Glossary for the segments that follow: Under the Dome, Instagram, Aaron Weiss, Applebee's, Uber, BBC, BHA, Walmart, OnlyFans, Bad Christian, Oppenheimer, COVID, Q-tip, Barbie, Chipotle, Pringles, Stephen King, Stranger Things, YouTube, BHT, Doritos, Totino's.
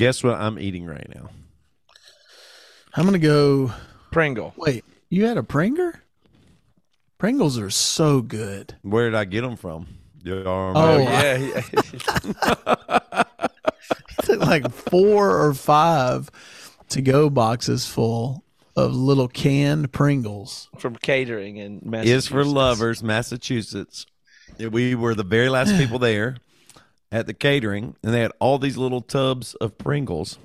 Guess what I'm eating right now? I'm going to go... Pringle. Wait, you had a Pringer? Pringles are so good. Where did I get them from? Yeah. It took like 4 or 5 to-go boxes full of little canned Pringles. From catering in Massachusetts. Is for Lovers, Massachusetts. We were the very last people there at the catering, and they had all these little tubs of Pringles.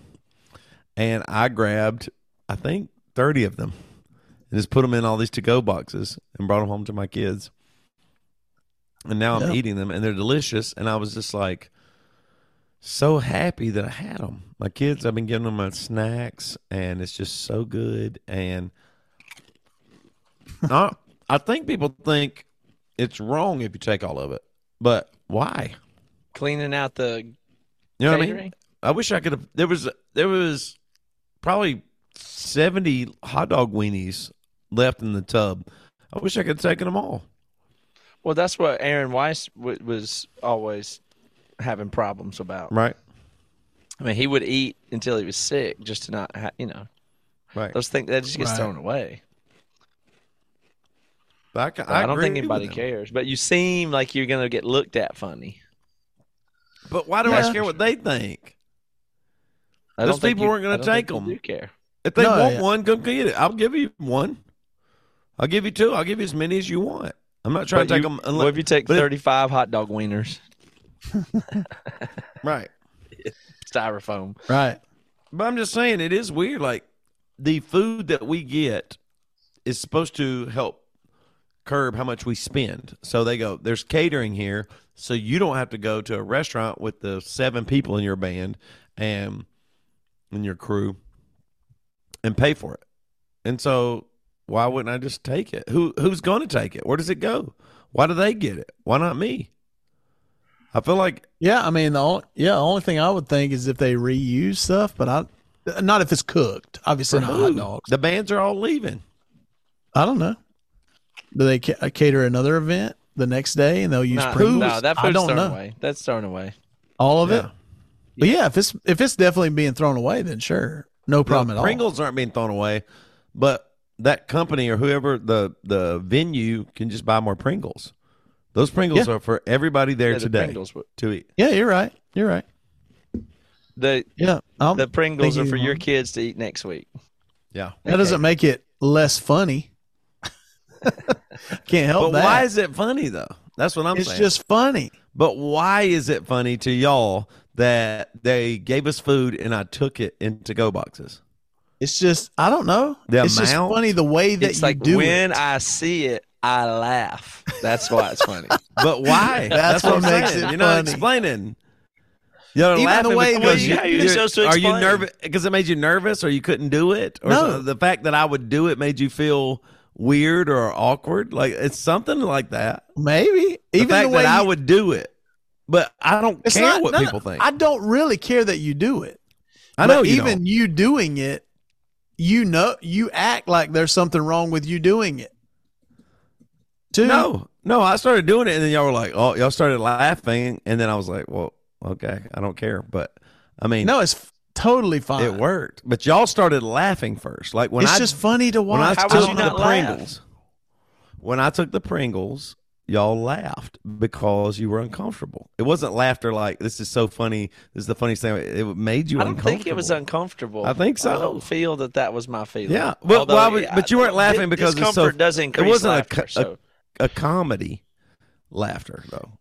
And I grabbed, I think, 30 of them and just put them in all these to-go boxes and brought them home to my kids. And now I'm eating them, and they're delicious. And I was just like so happy that I had them. My kids, I've been giving them my snacks, and it's just so good. And I think people think it's wrong if you take all of it, but why? Cleaning out the catering? What I mean? I wish I could have. There was probably 70 hot dog weenies left in the tub. I wish I could have taken them all. Well, that's what Aaron Weiss was always having problems about. Right. I mean, he would eat until he was sick just to not, Right. Those things, that just gets thrown away. I don't think anybody cares. But you seem like you're going to get looked at funny. But why do I care what they think? Those people weren't going to take them. You do care. If they want one, go get it. I'll give you one. I'll give you two. I'll give you as many as you want. I'm not trying to take them. Unless, well, if you take 35 hot dog wieners. Right. Styrofoam. Right. But I'm just saying, it is weird. Like, the food that we get is supposed to help curb how much we spend. So they go, there's catering here, so you don't have to go to a restaurant with the 7 people in your band and your crew and pay for it. And so... why wouldn't I just take it? Who's going to take it? Where does it go? Why do they get it? Why not me? I feel like I mean, the only thing I would think is if they reuse stuff, but not if it's cooked. Obviously, not hot dogs. The bands are all leaving. I don't know. Do they cater another event the next day and they'll use pringles? No, that food's thrown away. That's thrown away. All of it. Yeah. But if it's definitely being thrown away, then sure, no problem at all. Pringles aren't being thrown away, but that company or whoever the venue can just buy more Pringles. Those Pringles are for everybody there today to eat. Yeah, you're right. You're right. The Pringles are for your kids to eat next week. Yeah. That doesn't make it less funny. Can't help that. But why is it funny, though? That's what I'm saying. It's just funny. But why is it funny to y'all that they gave us food and I took it in to-go boxes? It's just, I don't know. It's just funny the way that you do it. When I see it, I laugh. That's why it's funny. But why? That's what makes it funny. You're not explaining. You're laughing because you're supposed to explain. Are you nervous? Because it made you nervous, or you couldn't do it, or the fact that I would do it made you feel weird or awkward. Like it's something like that. Maybe even the fact that I would do it, but I don't care what people think. I don't really care that you do it. I know even you doing it. You know, you act like there's something wrong with you doing it. Too. No, I started doing it, and then y'all were like, "Oh," y'all started laughing, and then I was like, "Well, okay, I don't care." But I mean, no, it's totally fine. It worked, but y'all started laughing first. Like when it's just funny to watch. When I took the Pringles, y'all laughed because you were uncomfortable. It wasn't laughter like, this is so funny, this is the funniest thing. It made you uncomfortable. I don't think it was uncomfortable. I think so. I don't feel that was my feeling. Yeah. Well, but you weren't laughing because it's so... does increase it wasn't laughter, a comedy laughter, though.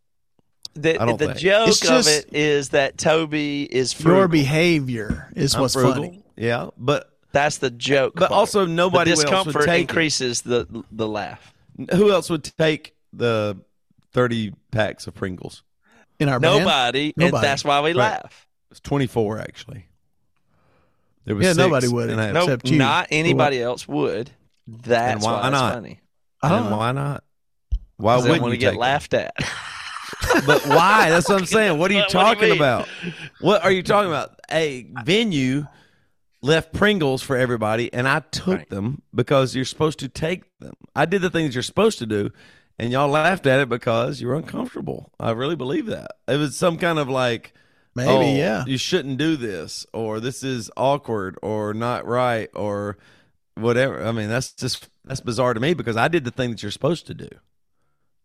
I don't think. Joke of it is that Toby is frugal. Your behavior is what's funny. Yeah, but... that's the joke. But also nobody else would take it. The discomfort increases the laugh. Who else would take the 30 packs of Pringles in our band? Nobody. And that's why we laugh. It's 24 actually. There was 6, nobody would. Except you. Not anybody else would. That's why it's funny. Why not? Why wouldn't you get laughed at? But why? That's what I'm saying. What are you talking about? What are you talking about? A venue left Pringles for everybody, and I took them because you're supposed to take them. I did the things you're supposed to do. And y'all laughed at it because you were uncomfortable. I really believe that. It was some kind of like, Maybe, oh, yeah. You shouldn't do this, or this is awkward, or not right, or whatever. I mean, that's bizarre to me, because I did the thing that you're supposed to do.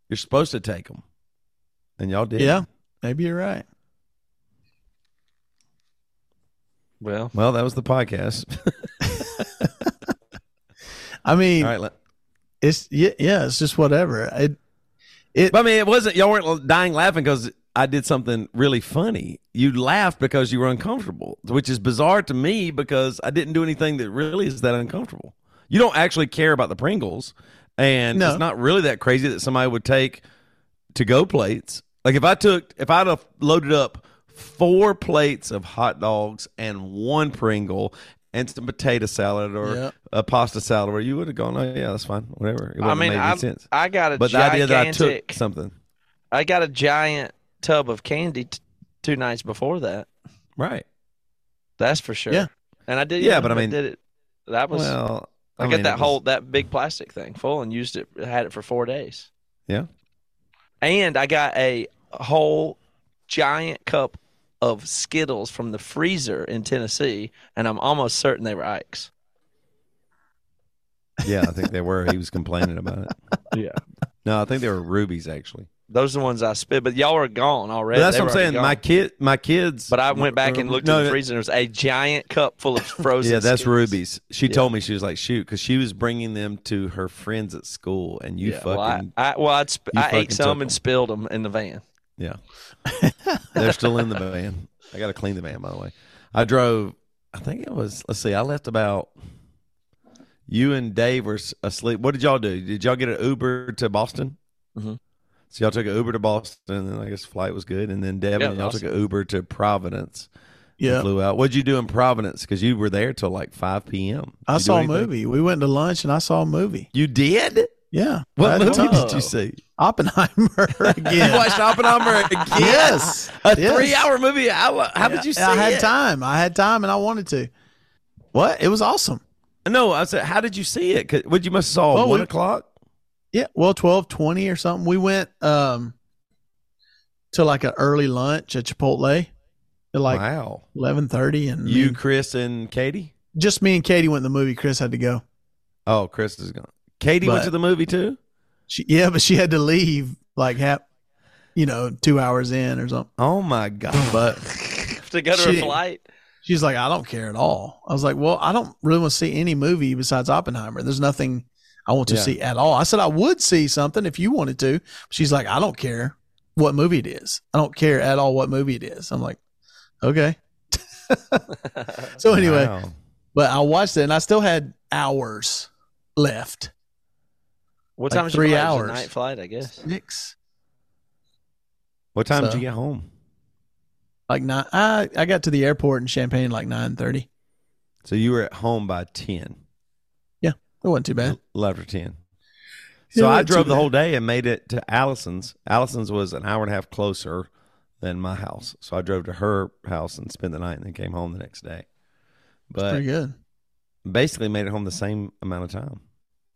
You're supposed to take them, and y'all did. Yeah, maybe you're right. Well, that was the podcast. I mean, all right, it's just whatever. But I mean, it wasn't. Y'all weren't dying laughing because I did something really funny. You laughed because you were uncomfortable, which is bizarre to me because I didn't do anything that really is that uncomfortable. You don't actually care about the Pringles, and no. It's not really that crazy that somebody would take to-go plates. Like if I'd have loaded up 4 plates of hot dogs and 1 Pringle and some potato salad or a pasta salad, where you would have gone, oh yeah, that's fine, whatever. It wouldn't have made any sense. But the idea that I took something. I got a giant tub of candy two nights before that. Right. That's for sure. Yeah. And I did. Yeah, but I mean, did it. That was. Well, I got that big plastic thing full and used it. Had it for 4 days. Yeah. And I got a whole giant cup of Skittles from the freezer in Tennessee, and I'm almost certain they were Ike's. Yeah, I think they were. He was complaining about it. Yeah. No, I think they were Rubies, actually. Those are the ones I spit, but y'all are gone already. But that's what I'm saying. My kids. But I went back and looked in the freezer, and there was a giant cup full of frozen Yeah, that's Skittles. Rubies. She told me, she was like, shoot, because she was bringing them to her friends at school, and you fucking. I ate some and spilled them in the van. Yeah. They're still in the van. I got to clean the van, by the way. I left about, you and Dave were asleep. What did y'all do? Did y'all get an Uber to Boston? Mm-hmm. So y'all took an Uber to Boston, and then I guess flight was good. And then Devin, y'all took an Uber to Providence. Yeah. Flew out. What'd you do in Providence? Because you were there till like 5 p.m. I saw a movie. We went to lunch, and I saw a movie. You did? Yeah. What movie did you see? Oppenheimer again. You watched Oppenheimer again? Yes. A 3-hour movie. How did you see it? I had time, and I wanted to. What? It was awesome. No, I said, how did you see it? What you must have saw 1 o'clock? Yeah, well, 12:20 or something. We went to like an early lunch at Chipotle at like 11:30. And you, Chris, and Katie? Just me and Katie went to the movie. Chris had to go. Oh, Chris is gone. Katie went to the movie too? But she had to leave like 2 hours in or something. Oh my God. But to go to her flight. She's like, I don't care at all. I was like, well, I don't really want to see any movie besides Oppenheimer. There's nothing I want to see at all. I said, I would see something if you wanted to. She's like, I don't care what movie it is. I don't care at all what movie it is. I'm like, okay. So anyway, but I watched it, and I still had hours left. What time is your flight? 3 hours. Night flight, I guess. 6. What time did you get home? Like 9. I got to the airport in Champaign like 9:30. So you were at home by 10. Yeah, it wasn't too bad. After 10. So I drove the whole day and made it to Allison's. Allison's was an hour and a half closer than my house, so I drove to her house and spent the night, and then came home the next day. But that's pretty good. Basically, made it home the same amount of time.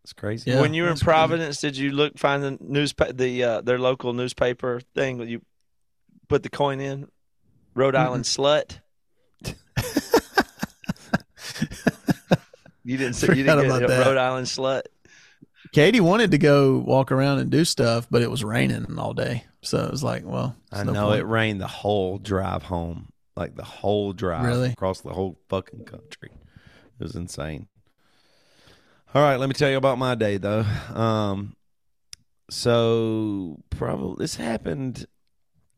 It's crazy. Yeah, when you were in Providence, did you find the newspaper, their local newspaper thing that you put the coin in? Rhode Island slut. you didn't get Rhode Island slut. Katie wanted to go walk around and do stuff, but it was raining all day, so it was like, well, I know point. It rained the whole drive home, like the whole drive across the whole fucking country. It was insane. All right, let me tell you about my day, though. So probably this happened,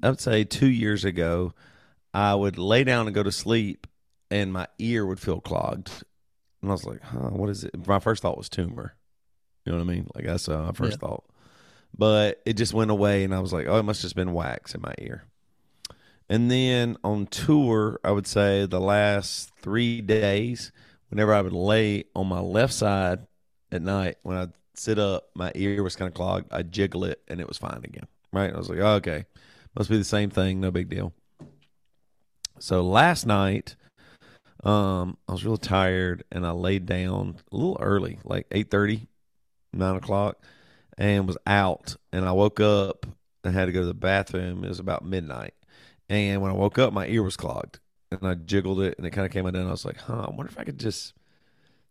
I would say 2 years ago. I would lay down and go to sleep, and my ear would feel clogged. And I was like, huh, what is it? My first thought was tumor. You know what I mean? Like, that's my first thought. But it just went away, and I was like, oh, it must have just been wax in my ear. And then on tour, I would say the last 3 days, whenever I would lay on my left side at night, when I'd sit up, my ear was kind of clogged. I'd jiggle it, and it was fine again, right? I was like, oh, okay, must be the same thing, no big deal. So last night, I was real tired, and I laid down a little early, like 8:30, 9 o'clock, and was out. And I woke up and had to go to the bathroom. It was about midnight. And when I woke up, my ear was clogged. And I jiggled it, and it kind of came out, and I was like, huh, I wonder if I could just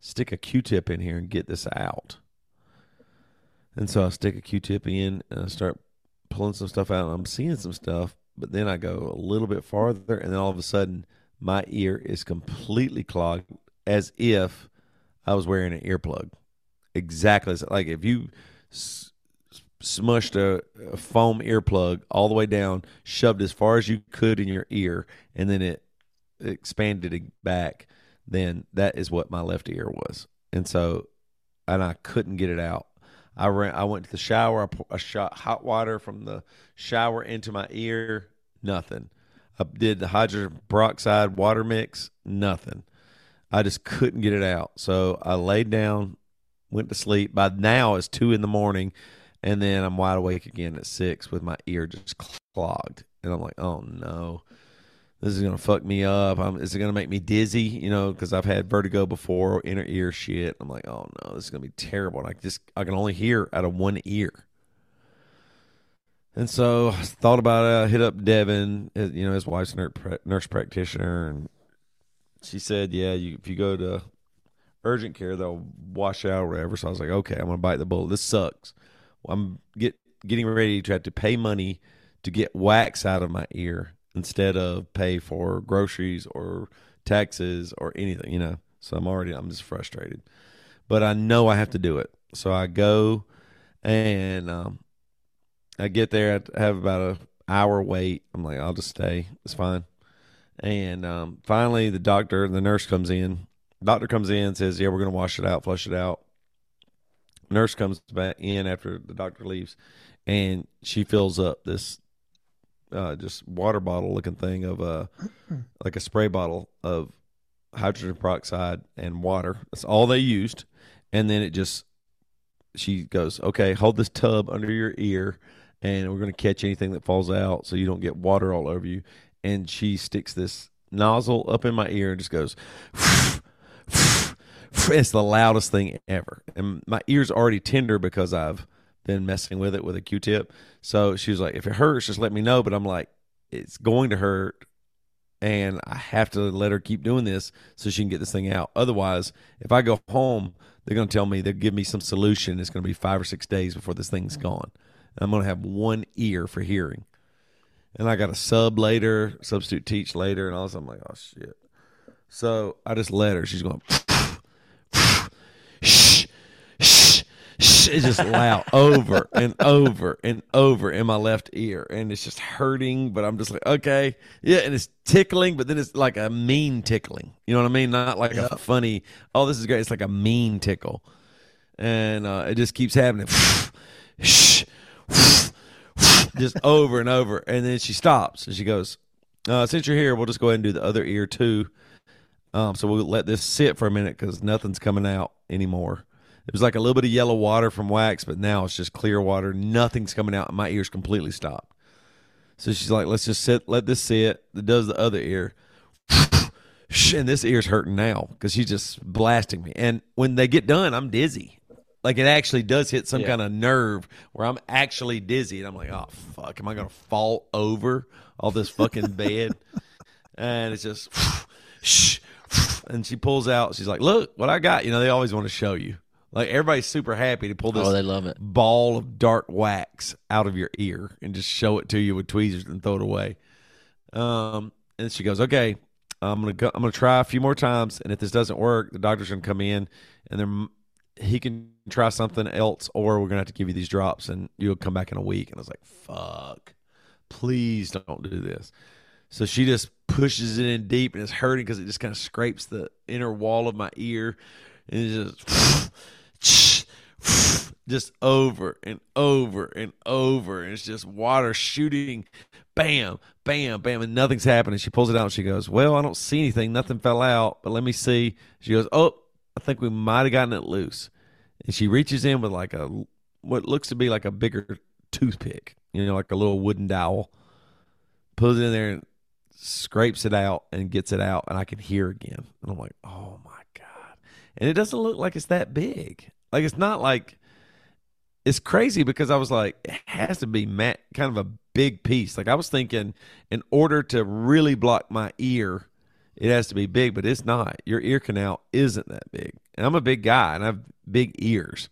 stick a Q-tip in here and get this out. And so I stick a Q-tip in, and I start pulling some stuff out, and I'm seeing some stuff. But then I go a little bit farther, and then all of a sudden, my ear is completely clogged as if I was wearing an earplug. Exactly. Like if you smushed a foam earplug all the way down, shoved as far as you could in your ear, and then it expanded back, then that is what my left ear was. And so, and I couldn't get it out. I went to the shower. I poured hot water from the shower into my ear. Nothing. I did the hydrogen peroxide water mix. Nothing. I just couldn't get it out. So I laid down, went to sleep. By now it's 2 a.m, and then I'm wide awake again at 6 with my ear just clogged. And I'm like, oh no, this is going to fuck me up. Is it going to make me dizzy? You know, because I've had vertigo before, inner ear shit. I'm like, oh no, this is going to be terrible. And I can only hear out of one ear. And so I thought about it. I hit up Devin, you know, his wife's nurse practitioner, and she said, yeah, if you go to urgent care, they'll wash out or whatever. So I was like, okay, I'm going to bite the bullet. This sucks. I'm getting ready to have to pay money to get wax out of my ear instead of pay for groceries or taxes or anything, you know. So I'm just frustrated. But I know I have to do it. So I go and I get there. I have about an hour wait. I'm like, I'll just stay. It's fine. And finally, the nurse comes in. Doctor comes in, says, yeah, we're going to wash it out, flush it out. Nurse comes back in after the doctor leaves, and she fills up this just water bottle looking thing of like a spray bottle of hydrogen peroxide and water. That's all they used. And then she goes, okay, hold this tub under your ear, and we're going to catch anything that falls out so you don't get water all over you. And she sticks this nozzle up in my ear and just goes, it's the loudest thing ever. And my ear's already tender because I've been messing with it with a Q-tip. So she was like, if it hurts, just let me know. But I'm like, it's going to hurt, and I have to let her keep doing this so she can get this thing out. Otherwise, if I go home, they're going to tell me, they'll give me some solution. It's going to be 5 or 6 days before this thing's gone. And I'm going to have one ear for hearing. And I got a substitute teach later, and all of a sudden I'm like, oh, shit. So I just let her. She's going, shh, shh, shh. It's just loud over and over and over in my left ear. And it's just hurting, but I'm just like, okay. Yeah, and it's tickling, but then it's like a mean tickling. You know what I mean? Not like a funny, oh, this is great. It's like a mean tickle. And it just keeps happening. Shh, just over and over. And then she stops and she goes, since you're here, we'll just go ahead and do the other ear too. So we'll let this sit for a minute because nothing's coming out anymore. It was like a little bit of yellow water from wax, but now it's just clear water. Nothing's coming out. And my ear's completely stopped. So she's like, let's just let this sit. It does the other ear. And this ear's hurting now because she's just blasting me. And when they get done, I'm dizzy. Like it actually does hit some kind of nerve where I'm actually dizzy. And I'm like, oh, fuck, am I going to fall over all this fucking bed? And it's just, shh. And she pulls out. She's like, look what I got. You know, they always want to show you. Like everybody's super happy to pull this they love it. Ball of dark wax out of your ear and just show it to you with tweezers and throw it away. And she goes, okay, I'm going to try a few more times. And if this doesn't work, the doctor's going to come in and they're he can try something else, or we're going to have to give you these drops and you'll come back in a week. And I was like, fuck, please don't do this. So she just pushes it in deep, and it's hurting because it just kind of scrapes the inner wall of my ear. And it's just over and over and over. And it's just water shooting, bam, bam, bam, and nothing's happening. She pulls it out and she goes, well, I don't see anything. Nothing fell out, but let me see. She goes, oh, I think we might have gotten it loose. And she reaches in with like what looks to be like a bigger toothpick, you know, like a little wooden dowel, pulls it in there and scrapes it out and gets it out, and I can hear again. And I'm like, oh my God. And it doesn't look like it's that big. Like it's not like, it's crazy because I was like, it has to be kind of a big piece. Like I was thinking, in order to really block my ear, it has to be big, but it's not. Your ear canal isn't that big. And I'm a big guy, and I have big ears.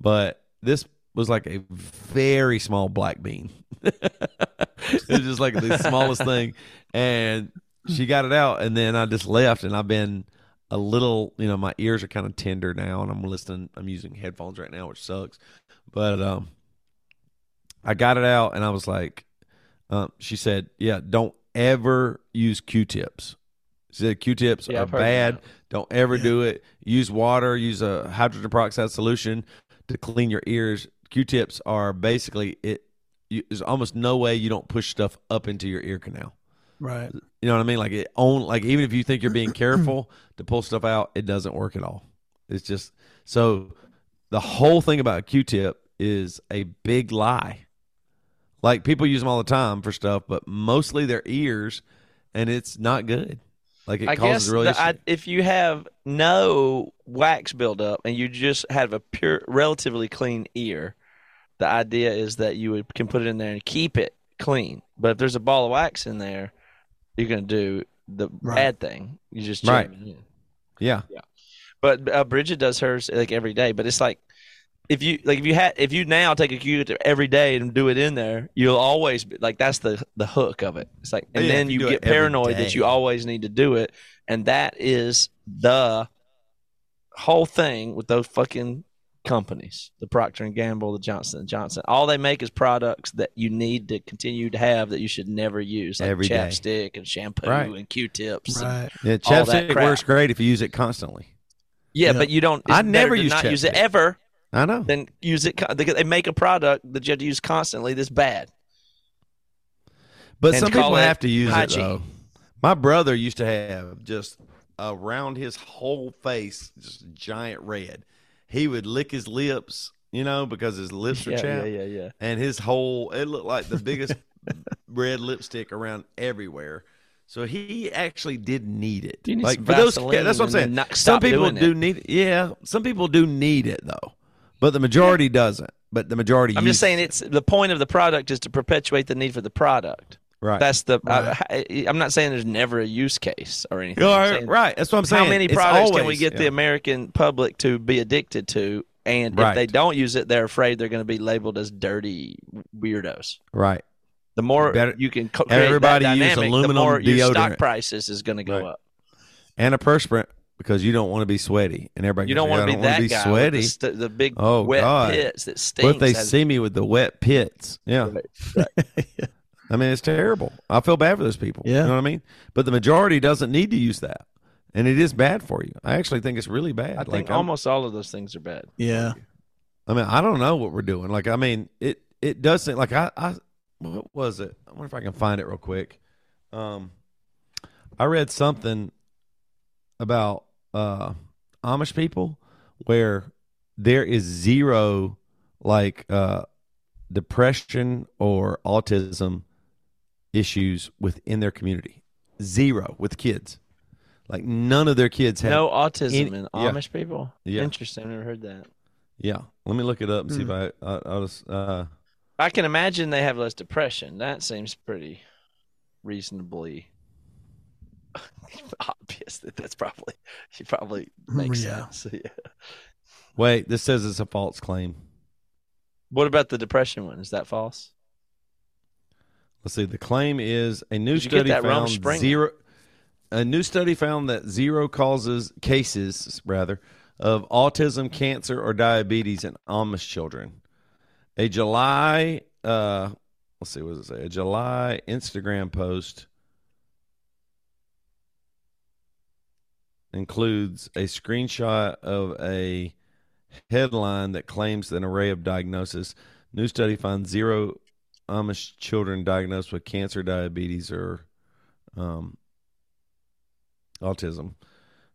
But this was like a very small black bean. It was just like the smallest thing. And she got it out, and then I just left, and I've been a little, you know, my ears are kind of tender now, and I'm listening. I'm using headphones right now, which sucks. But I got it out, and I was like, she said, yeah, don't ever use Q-tips. She said Q-tips are bad. Don't ever do it. Use water. Use a hydrogen peroxide solution to clean your ears. Q-tips are basically it. There's almost no way you don't push stuff up into your ear canal. Right. You know what I mean? Like it on. Like even if you think you're being careful to pull stuff out, it doesn't work at all. It's just so the whole thing about a Q-tip is a big lie. Like people use them all the time for stuff, but mostly their ears, and it's not good. Like it causes really if you have no wax buildup and you just have a pure, relatively clean ear, the idea is that you can put it in there and keep it clean. But if there's a ball of wax in there, you're going to do the bad thing. You just jam it in. Yeah. But Bridget does hers like every day. But it's like if you now take a Q-tip every day and do it in there, you'll always be like that's the hook of it. It's like, and then you get paranoid that you always need to do it, and that is the whole thing with those fucking companies, the Procter & Gamble, the Johnson & Johnson. All they make is products that you need to continue to have that you should never use, like every chapstick day. And shampoo and Q-tips. Right. Yeah, chapstick works great if you use it constantly. Yeah, but you don't. I never use chapstick. Use it ever. I know. Then use it. They make a product that you have to use constantly. That's bad. But some people have to use it though. My brother used to have just around his whole face, just giant red. He would lick his lips, you know, because his lips are chapped. Yeah. And his whole it looked like the biggest red lipstick around everywhere. So he actually did need it. You need like for those, that's what I'm saying. Some people do need it. Yeah, some people do need it though. But the majority doesn't. But the majority. I'm just saying, it's the point of the product is to perpetuate the need for the product. Right. That's the. Right. I'm not saying there's never a use case or anything. Right. That's what I'm saying. How many products can we get the American public to be addicted to? And if they don't use it, they're afraid they're going to be labeled as dirty weirdos. Right. The more you can create everybody that dynamic, use aluminum the more your stock prices is going to go up. Antiperspirant. Because you don't want to be sweaty, and everybody. You don't want to be that guy. Sweaty. The big wet pits that stinks. What if they see me with the wet pits? Yeah. Right. I mean, it's terrible. I feel bad for those people. Yeah. You know what I mean? But the majority doesn't need to use that, and it is bad for you. I actually think it's really bad. I think almost all of those things are bad. Yeah. I mean, I don't know what we're doing. Like, I mean, it doesn't. Like, I what was it? I wonder if I can find it real quick. I read something about Amish people where there is zero like depression or autism issues within their community. Zero with kids. Like none of their kids have no autism in Amish people. Yeah. Interesting. I've never heard that. Yeah. Let me look it up and see if I'll just I can imagine they have less depression. That seems pretty reasonably obvious that that's probably she probably makes sense. Yeah. Wait, this says it's a false claim. What about the depression one? Is that false? Let's see. The claim is a new study found zero. A new study found that zero cases of autism, cancer, or diabetes in Amish children. A July, let's see, what does it say? A July Instagram post includes a screenshot of a headline that claims an array of diagnoses. New study finds zero Amish children diagnosed with cancer, diabetes, or autism.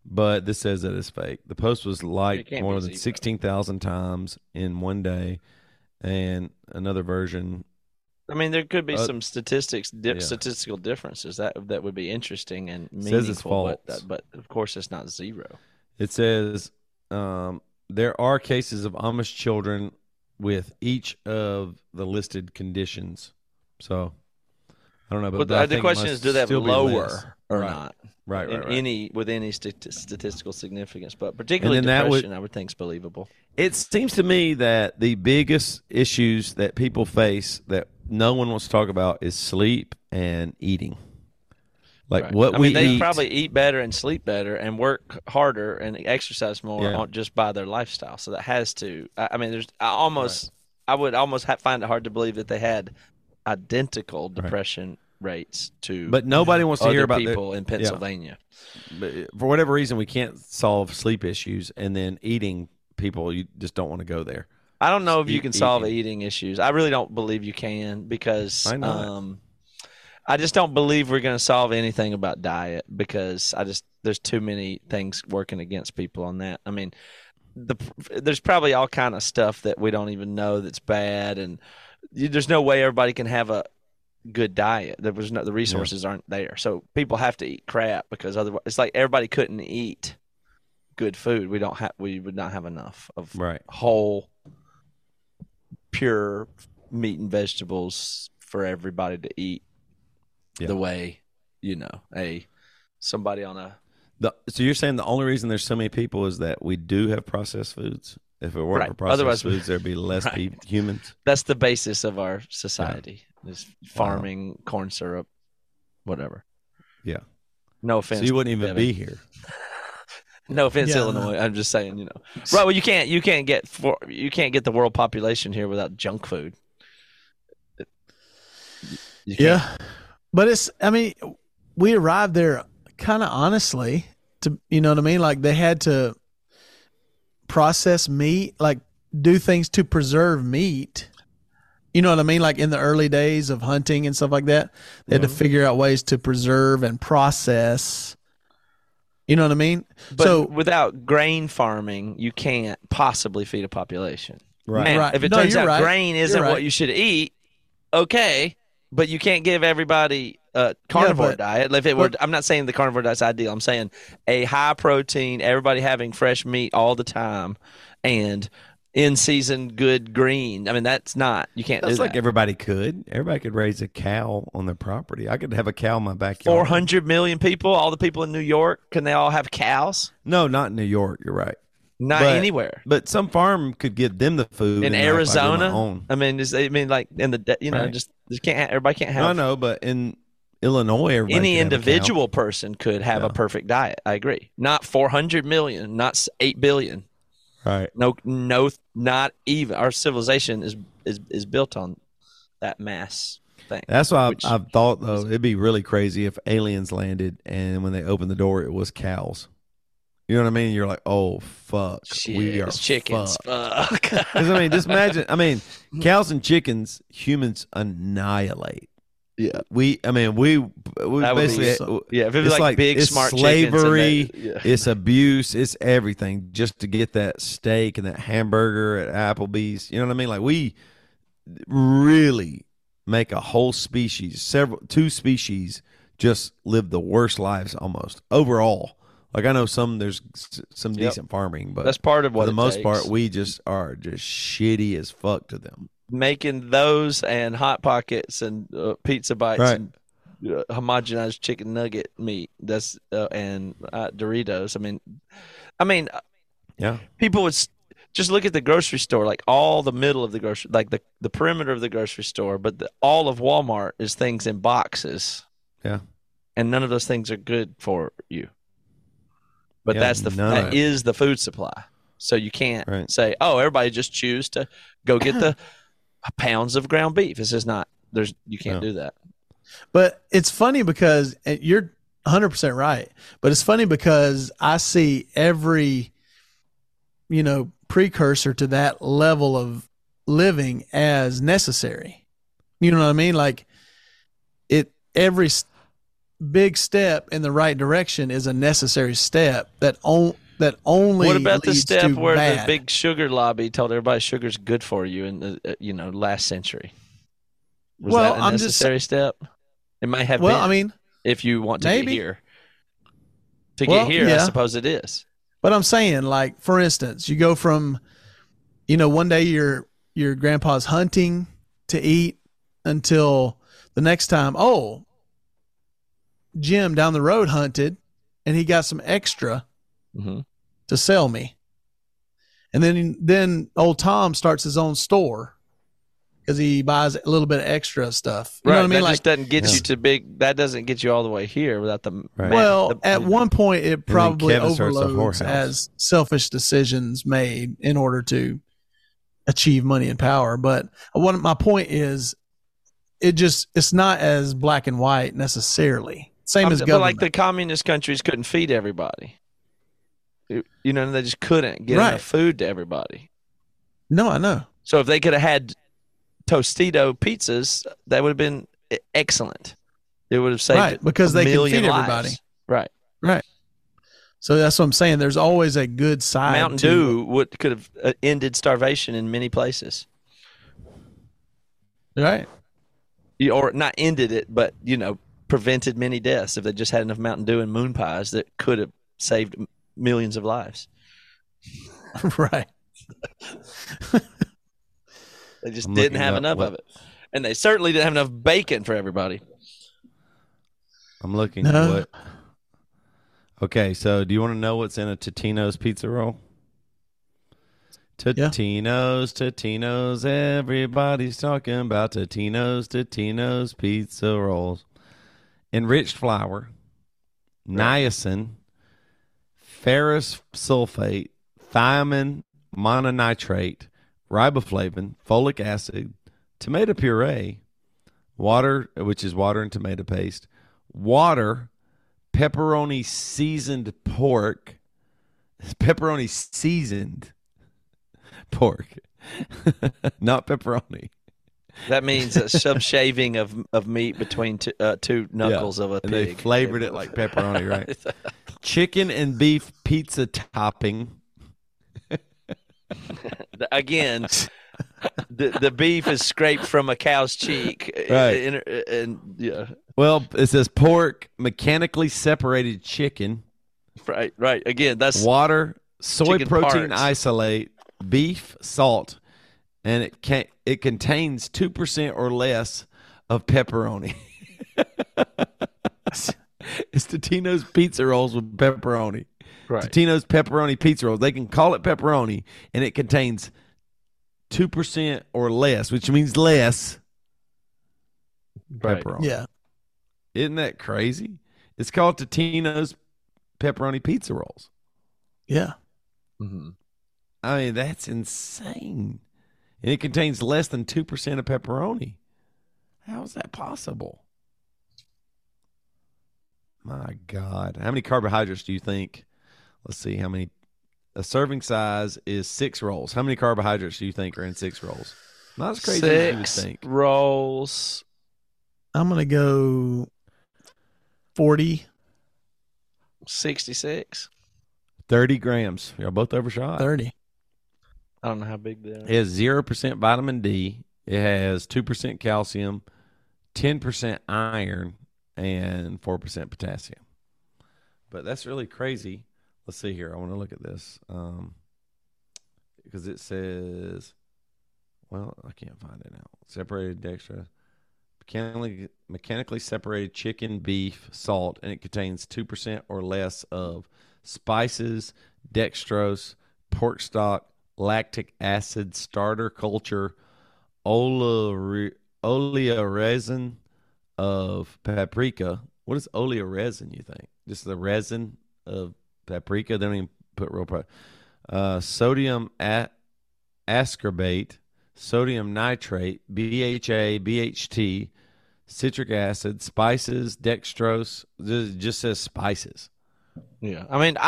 But this says that it's fake. The post was liked more than 16,000 times in one day, and another version. I mean, there could be some statistical differences that would be interesting and meaningful. It says it's false, but of course it's not zero. It says there are cases of Amish children with each of the listed conditions. So I don't know, but I think the question is, do that lower or not? Right. With any statistical significance, but particularly depression, I would think is believable. It seems to me that the biggest issues that people face that no one wants to talk about is sleep and eating. Like what we eat. They probably eat better and sleep better and work harder and exercise more just by their lifestyle. So that has to. I would almost find it hard to believe that they had identical depression rates to. But nobody wants to hear about people in Pennsylvania. Yeah. But for whatever reason, we can't solve sleep issues, and then eating people, you just don't want to go there. I don't know if you can solve eating issues. I really don't believe you can, because I just don't believe we're going to solve anything about diet, because there's too many things working against people on that. I mean, there's probably all kind of stuff that we don't even know that's bad, and there's no way everybody can have a good diet. The resources aren't there, so people have to eat crap, because otherwise it's like everybody couldn't eat good food. We would not have enough of whole, pure meat and vegetables for everybody to eat the way, somebody on a. So you're saying the only reason there's so many people is that we do have processed foods. If it weren't for processed foods, there'd be less humans. That's the basis of our society: is farming, corn syrup, whatever. Yeah. No offense. So you wouldn't even be here. No offense, Illinois. I'm just saying, Right. Well, you can't get the world population here without junk food. But we arrived there kind of honestly. To what I mean? Like, they had to process meat, like do things to preserve meat. You know what I mean? Like in the early days of hunting and stuff like that, they had to figure out ways to preserve and process. You know what I mean? But so without grain farming, you can't possibly feed a population. Right. Man, right. If it turns out grain isn't what you should eat, okay, but you can't give everybody a carnivore diet. If it were, I'm not saying the carnivore diet's ideal. I'm saying a high protein, everybody having fresh meat all the time, and in season, good green. I mean, that's not. Like everybody could. Everybody could raise a cow on their property. I could have a cow in my backyard. 400 million people, all the people in New York, can they all have cows? No, not in New York. You're right. Not anywhere. But some farm could give them the food. In Arizona? Everybody can't have. No, but in Illinois, everybody. Any individual person could have a perfect diet. I agree. Not 400 million, not 8 billion. Right. No, not even. Our civilization is built on that mass thing. That's why I've thought, though, it'd be really crazy if aliens landed and when they opened the door, it was cows. You know what I mean? You're like, oh, fuck. Shit, we are chickens. Fuck. Just imagine. Cows and chickens, humans annihilate. Yeah, we basically if it was like big it's smart slavery, it's abuse, it's everything just to get that steak and that hamburger at Applebee's. You know what I mean? Like, we really make a whole species, two species just live the worst lives almost overall. Like, I know there's some decent farming, but that's part of what for the most part we are just shitty as fuck to them. Making those and hot pockets and pizza bites and homogenized chicken nugget meat. That's and Doritos. People would just look at the grocery store, like all the middle of the grocery, like the perimeter of the grocery store, but all of Walmart is things in boxes. Yeah, and none of those things are good for you. But that is the food supply. So you can't say, oh, everybody just choose to go get the pounds of ground beef. It's just not, you can't do that. But it's funny because you're 100% right. But it's funny because I see every, precursor to that level of living as necessary. You know what I mean? Like, every big step in the right direction is a necessary step that only. What about the step where the big sugar lobby told everybody sugar's good for you in the last century? Was that a necessary step? It might have been. If you want to get here. I suppose it is. But I'm saying, like, for instance, you go from, one day your grandpa's hunting to eat until The next time, oh, Jim down the road hunted and he got some extra to sell me. And then old Tom starts his own store because he buys a little bit of extra stuff. You know what I mean? That like, just doesn't get you to big. That doesn't get you all the way here without the. Well, at one point it probably overloads as selfish decisions made in order to achieve money and power. But what my point is, it's not as black and white necessarily. Same as government. But like the communist countries couldn't feed everybody. You know, they just couldn't get enough food to everybody. No, I know. So if they could have had Tostito pizzas, that would have been excellent. It would have saved because they could feed everybody. Right. So that's what I'm saying. There's always a good side. Mountain Dew could have ended starvation in many places. Right. Or not ended it, but, you know, prevented many deaths. If they just had enough Mountain Dew and moon pies, that could have saved millions of lives. Right. They just didn't have enough of it. And they certainly didn't have enough bacon for everybody. I'm looking at what. Okay, so do you want to know what's in a Totino's pizza roll? Totino's, Totino's, everybody's talking about Totino's, Totino's pizza rolls. Enriched flour, niacin, ferrous sulfate, thiamine mononitrate, riboflavin, folic acid, tomato puree, water, which is water and tomato paste, water, pepperoni seasoned pork, not pepperoni. That means some shaving of meat between two knuckles of a pig. And they flavored it like pepperoni, right? Chicken and beef pizza topping. Again, the beef is scraped from a cow's cheek. Right. And, yeah. Well, it says pork, mechanically separated chicken. Right. Again, that's water, soy protein isolate, beef, salt, and it contains 2% or less of pepperoni. It's Totino's pizza rolls with pepperoni. Right. Totino's pepperoni pizza rolls. They can call it pepperoni, and it contains 2% or less, which means less pepperoni. Yeah, isn't that crazy? It's called Totino's pepperoni pizza rolls. Yeah. Mm-hmm. I mean, that's insane. And it contains less than 2% of pepperoni. How is that possible? My God. How many carbohydrates do you think? Let's see how many. A serving size is 6 rolls. How many carbohydrates do you think are in 6 rolls? Not as crazy as you would think. 6 rolls. I'm going to go 40. 66. 30 grams. You're both overshot. 30. I don't know how big that is. It has 0% vitamin D. It has 2% calcium, 10% iron, and 4% potassium. But that's really crazy. Let's see here. I want to look at this. Because it says, well, I can't find it now. Separated extra. Mechanically separated chicken, beef, salt, and it contains 2% or less of spices, dextrose, pork stock, lactic acid, starter culture, oleoresin of paprika. What is oleoresin, you think? Just the resin of paprika? They don't even put real product. Sodium ascorbate, sodium nitrate, BHA, BHT, citric acid, spices, dextrose. It just says spices. Yeah. I mean,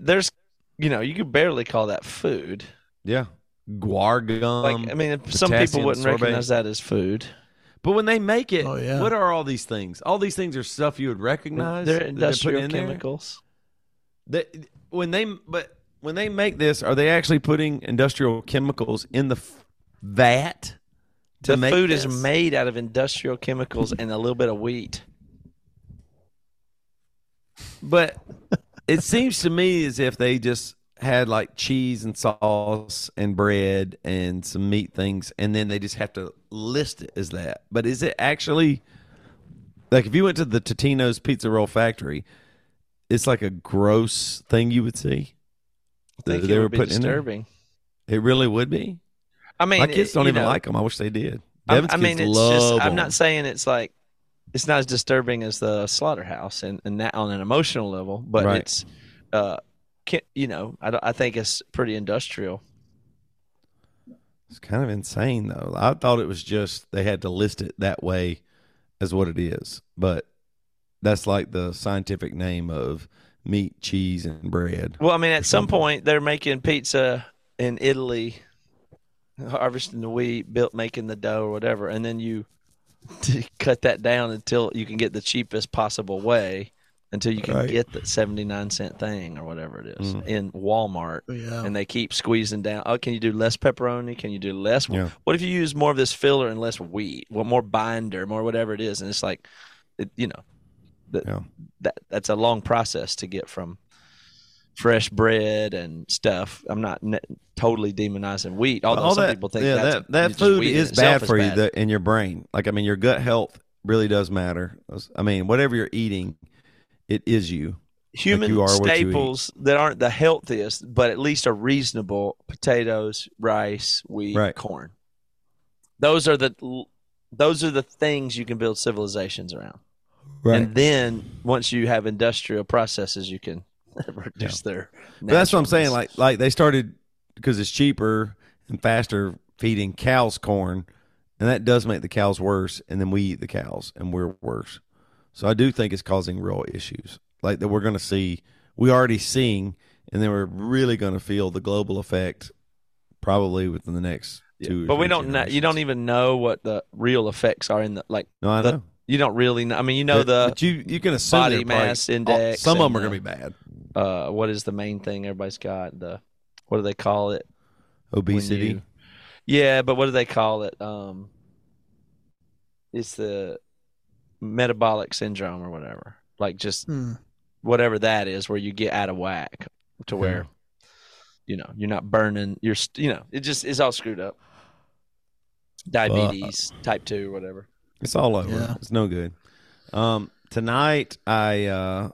there's, you know, you could barely call that food. Yeah. Guar gum. Like, I mean, some people wouldn't recognize that as food. But when they make it, what are all these things? All these things are stuff you would recognize. They're industrial chemicals. When they make this, are they actually putting industrial chemicals in the vat to make food this? Is made out of industrial chemicals and a little bit of wheat. But it seems to me as if they just had like cheese and sauce and bread and some meat things, and then they just have to list it as that. But is it actually, like, if you went to the Totino's Pizza Roll Factory, it's like a gross thing you would see. They were putting disturbing. In there. It really would be. I mean, my kids don't even like them. I wish they did. Devin's kids love them. I'm not saying it's like, it's not as disturbing as the slaughterhouse and that on an emotional level, but right. It's, I think it's pretty industrial. It's kind of insane though. I thought it was just, they had to list it that way as what it is, but that's like the scientific name of meat, cheese, and bread. Well, I mean, at some point they're making pizza in Italy, harvesting the wheat, making the dough or whatever, and then you cut that down until you can get the cheapest possible way, until you can right. get the 79-cent thing or whatever it is in Walmart. Yeah. And they keep squeezing down. Oh, can you do less pepperoni? Can you do less? Yeah. What if you use more of this filler and less wheat? Well, more binder, more whatever it is. And it's like, that's a long process to get from fresh bread and stuff. I'm not totally demonizing wheat. Although some people think that food is bad for you in your brain. Like, I mean, your gut health really does matter. I mean, whatever you're eating, it is you. Human staples that aren't the healthiest, but at least are reasonable: potatoes, rice, wheat, corn. Those are the things you can build civilizations around. Right. And then once you have industrial processes, you can reduce their. But that's what I'm saying. Like they started because it's cheaper and faster feeding cows corn, and that does make the cows worse. And then we eat the cows, and we're worse. So I do think it's causing real issues, like that we're going to see, we're already seeing, and then we're really going to feel the global effect probably within the next 2 years. But we don't know, you don't even know what the real effects are in the, like, no, I know. You don't really know. I mean, you know, you can assume body mass index. Some of them are going to be bad. What is the main thing everybody's got? What do they call it? Obesity. But what do they call it? It's the metabolic syndrome or whatever, like just whatever that is, where you get out of whack to where you're not burning, you're it just is all screwed up. Diabetes, type 2, whatever, it's all over. It's no good. Tonight I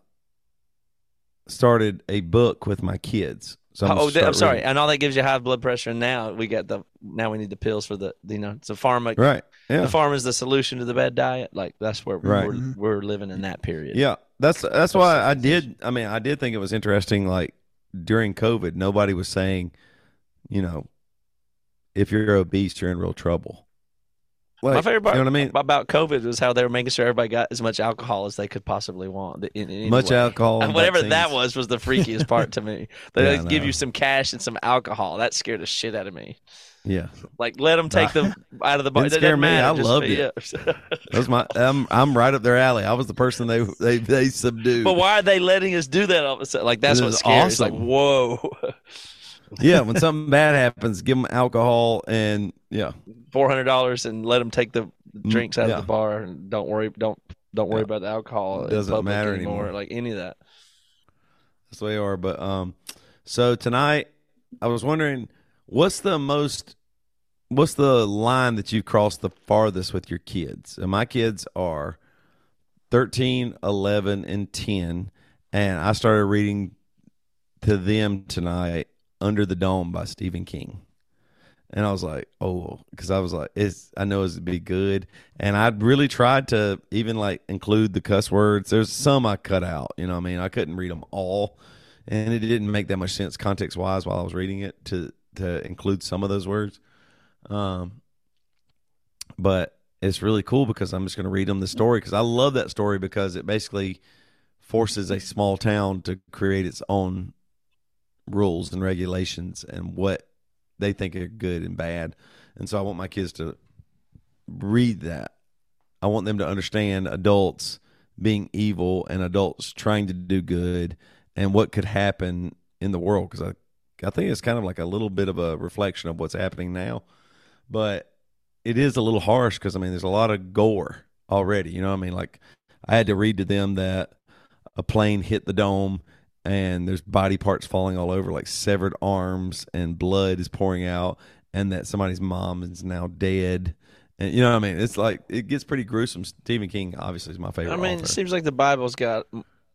started a book with my kids, so I'm sorry, and all that gives you high blood pressure. And now we need the pills for the, it's a pharma. Right. Yeah. The pharma is the solution to the bad diet. Like, that's where we're living in that period. Yeah. That's why I did think it was interesting. Like, during COVID, nobody was saying, if you're obese, you're in real trouble. Like, my favorite part about COVID was how they were making sure everybody got as much alcohol as they could possibly want. Alcohol. And whatever that was the freakiest part to me. They give you some cash and some alcohol. That scared the shit out of me. Yeah. Like, let them take them out of the bar. It scared me. I loved it. I'm right up their alley. I was the person they subdued. But why are they letting us do that all of a sudden? Like, that's what's scary. Awesome. It's like, whoa. Yeah, when something bad happens, give them alcohol and $400 and let them take the drinks out of the bar, and don't worry about the alcohol. It doesn't matter anymore, like any of that. That's the way they are. But so tonight I was wondering, what's the line that you crossed the farthest with your kids? And my kids are 13, 11, and 10, and I started reading to them tonight Under the Dome by Stephen King. And I was like, because I was like, I know it's be good. And I really tried to even like include the cuss words. There's some I cut out, I couldn't read them all. And it didn't make that much sense context wise while I was reading it to include some of those words. But it's really cool because I'm just going to read them the story, because I love that story, because it basically forces a small town to create its own rules and regulations and what they think are good and bad. And so I want my kids to read that. I want them to understand adults being evil and adults trying to do good and what could happen in the world, because I think it's kind of like a little bit of a reflection of what's happening now. But it is a little harsh, because I mean, there's a lot of gore already. Like, I had to read to them that a plane hit the dome and there's body parts falling all over, like severed arms, and blood is pouring out, and that somebody's mom is now dead. And you know what I mean? It's like, it gets pretty gruesome. Stephen King obviously is my favorite author. It seems like the Bible's got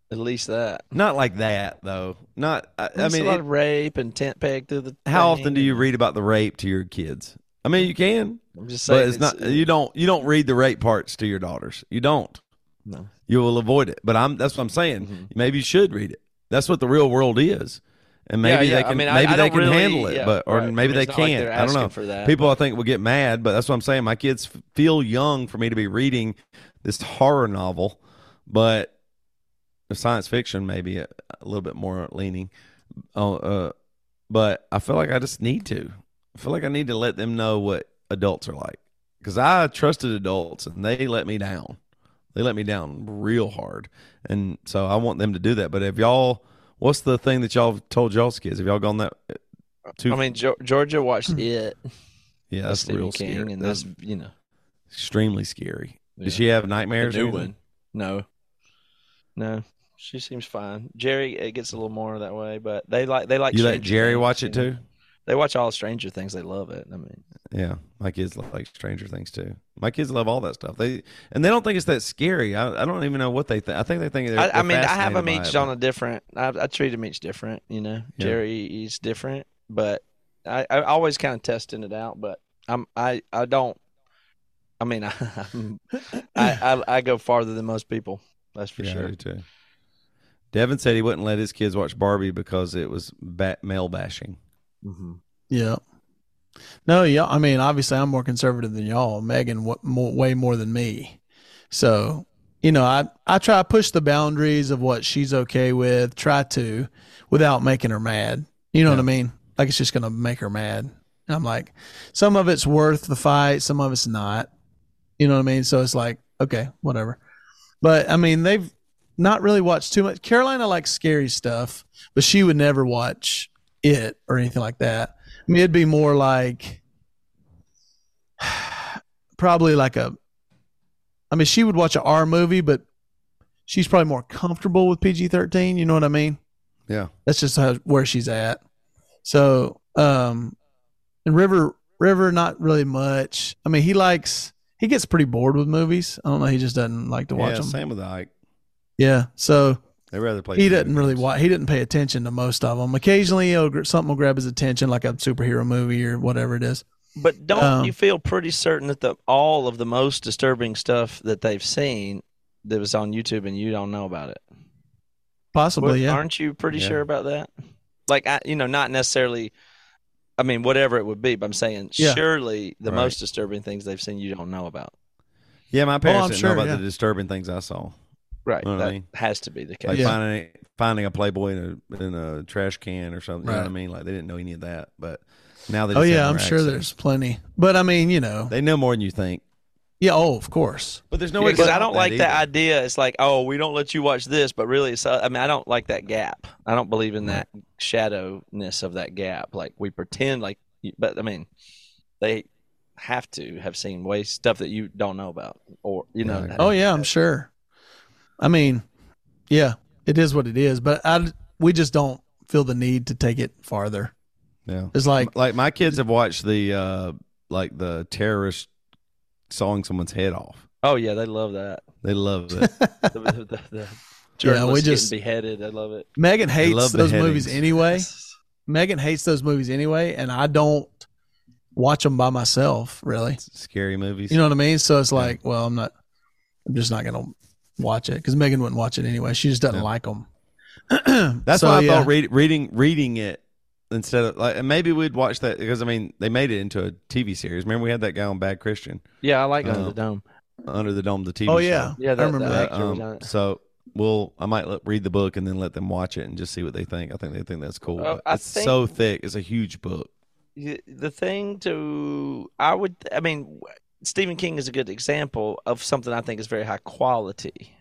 at least that. Not like that, though. Not. I mean, a lot of rape and tent peg through the. How often do you read about the rape to your kids? I mean, you can. I'm just saying, but it's not. You don't read the rape parts to your daughters. You don't. No. You will avoid it. But that's what I'm saying. Mm-hmm. Maybe you should read it. That's what the real world is. And maybe they can. I mean, maybe they can handle it, but maybe they can't. Like, I don't know. For that, people, I think, will get mad, but that's what I'm saying. My kids feel young for me to be reading this horror novel, but science fiction maybe a little bit more leaning. But I feel like I just need to. I feel like I need to let them know what adults are like, because I trusted adults and they let me down. They let me down real hard, and so I want them to do that. But if y'all. What's the thing that y'all told y'all's kids? Have y'all gone that too? I mean, Georgia watched it. Yeah, that's real King, scary. And that's, extremely scary. Yeah. Did she have nightmares? No. She seems fine. Jerry, it gets a little more that way, but they like. You let Jerry watch it too? They watch all Stranger Things. They love it. I mean, yeah, my kids like Stranger Things too. My kids love all that stuff. They don't think it's that scary. I don't even know what they think. I think they think they're I mean, I have them each on a different. I treat them each different. Yeah. Jerry eats different, but I always kind of testing it out. But I don't. I mean, I go farther than most people. That's for sure. I do too. Devin said he wouldn't let his kids watch Barbie because it was male bashing. Mm-hmm. Yeah. No, yeah. I mean, obviously, I'm more conservative than y'all. Megan, way more than me. So, I try to push the boundaries of what she's okay with. Try to, without making her mad. You know what I mean? Like, it's just gonna make her mad. And I'm like, some of it's worth the fight, some of it's not. You know what I mean? So it's like, okay, whatever. But I mean, they've not really watched too much. Carolina likes scary stuff, but she would never watch it or anything like that. I mean, it'd be more like probably like she would watch an R movie, but she's probably more comfortable with PG-13. You know what I mean? Yeah. That's just where she's at. So, and River, not really much. I mean, he gets pretty bored with movies. I don't know. He just doesn't like to watch them. Same with Ike. Yeah. So, they rather play. He didn't really watch. He didn't pay attention to most of them. Occasionally, something will grab his attention, like a superhero movie or whatever it is. But don't you feel pretty certain that all of the most disturbing stuff that they've seen that was on YouTube and you don't know about it? Possibly, yeah. Aren't you pretty sure about that? Like, not necessarily. I mean, whatever it would be, but I'm saying surely the most disturbing things they've seen you don't know about. Yeah, my parents didn't know about the disturbing things I saw. Right, you know that has to be the case. Like finding a Playboy in a trash can or something. Right. You know what I mean? Like, they didn't know any of that, but now they. Just I'm sure there's plenty. But I mean, they know more than you think. Yeah, of course. But there's no way. Because I don't like that idea. It's like, we don't let you watch this, but really, it's. I mean, I don't like that gap. I don't believe in that shadowness of that gap. Like, we pretend like, but I mean, they have to have seen stuff that you don't know about, or That, I'm sure. I mean, yeah, it is what it is, but we just don't feel the need to take it farther. Yeah, it's like my kids have watched the like the terrorist sawing someone's head off. Oh yeah, they love that. They love it. the journalists we just getting beheaded. I love it. Megan hates those movies anyway. Megan hates those movies anyway, and I don't watch them by myself. Really, it's scary movies. You know what I mean? So it's like, well, I'm just not gonna watch it, because Megan wouldn't watch it anyway. She just doesn't like them. That's why I thought reading it instead of like, and maybe we'd watch that, because I mean, they made it into a TV series. Remember, we had that guy on Bad Christian. Yeah, I like Under the Dome. Under the Dome, the TV show. Oh yeah, yeah, I remember that. So I might read the book and then let them watch it and just see what they think. I think they think that's cool. It's so thick. It's a huge book. Stephen King is a good example of something I think is very high quality.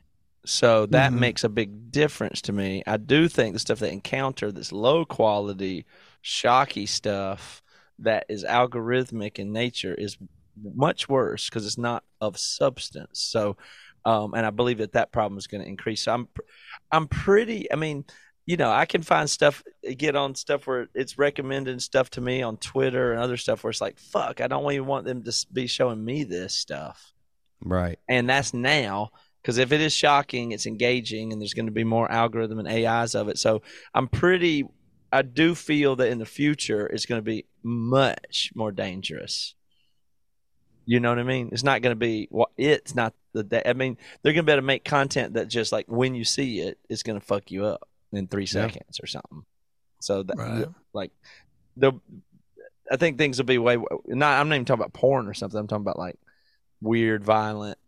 So that makes a big difference to me. I do think the stuff they encounter, this low quality, shocky stuff that is algorithmic in nature, is much worse because it's not of substance. So, and I believe that problem is going to increase. So I'm pretty, you know, I can find stuff, get on stuff where it's recommending stuff to me on Twitter and other stuff where it's like, fuck, I don't even want them to be showing me this stuff. Right. And that's now, because if it is shocking, it's engaging, and there's going to be more algorithm and AIs of it. So I do feel that in the future, it's going to be much more dangerous. You know what I mean? It's not going to be – it's not the – I mean, they're going to be able to make content that just like when you see it, it's going to fuck you up in 3 seconds or something. So that, right. Like, I think things will be way – I'm not even talking about porn or something. I'm talking about like weird, violent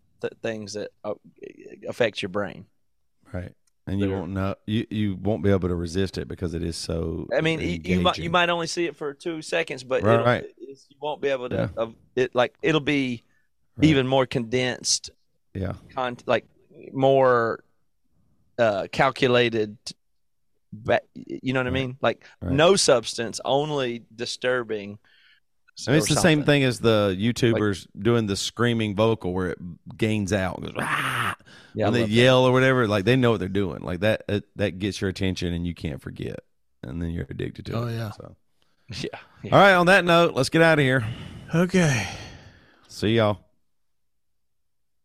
things that affect your brain. Right. And you won't know, you won't be able to resist it because it is so. I mean, you might only see it for 2 seconds, but you won't be able to. Yeah. It'll be even more condensed. Yeah, more calculated. You know what I mean? Like no substance, only disturbing. I mean, it's the same thing as the YouTubers doing the screaming vocal where it gains out and goes, ah! Yeah, when they yell or whatever, like they know what they're doing. Like that gets your attention and you can't forget. And then you're addicted to it. Oh, yeah. So. Yeah. All right. On that note, let's get out of here. Okay. See y'all.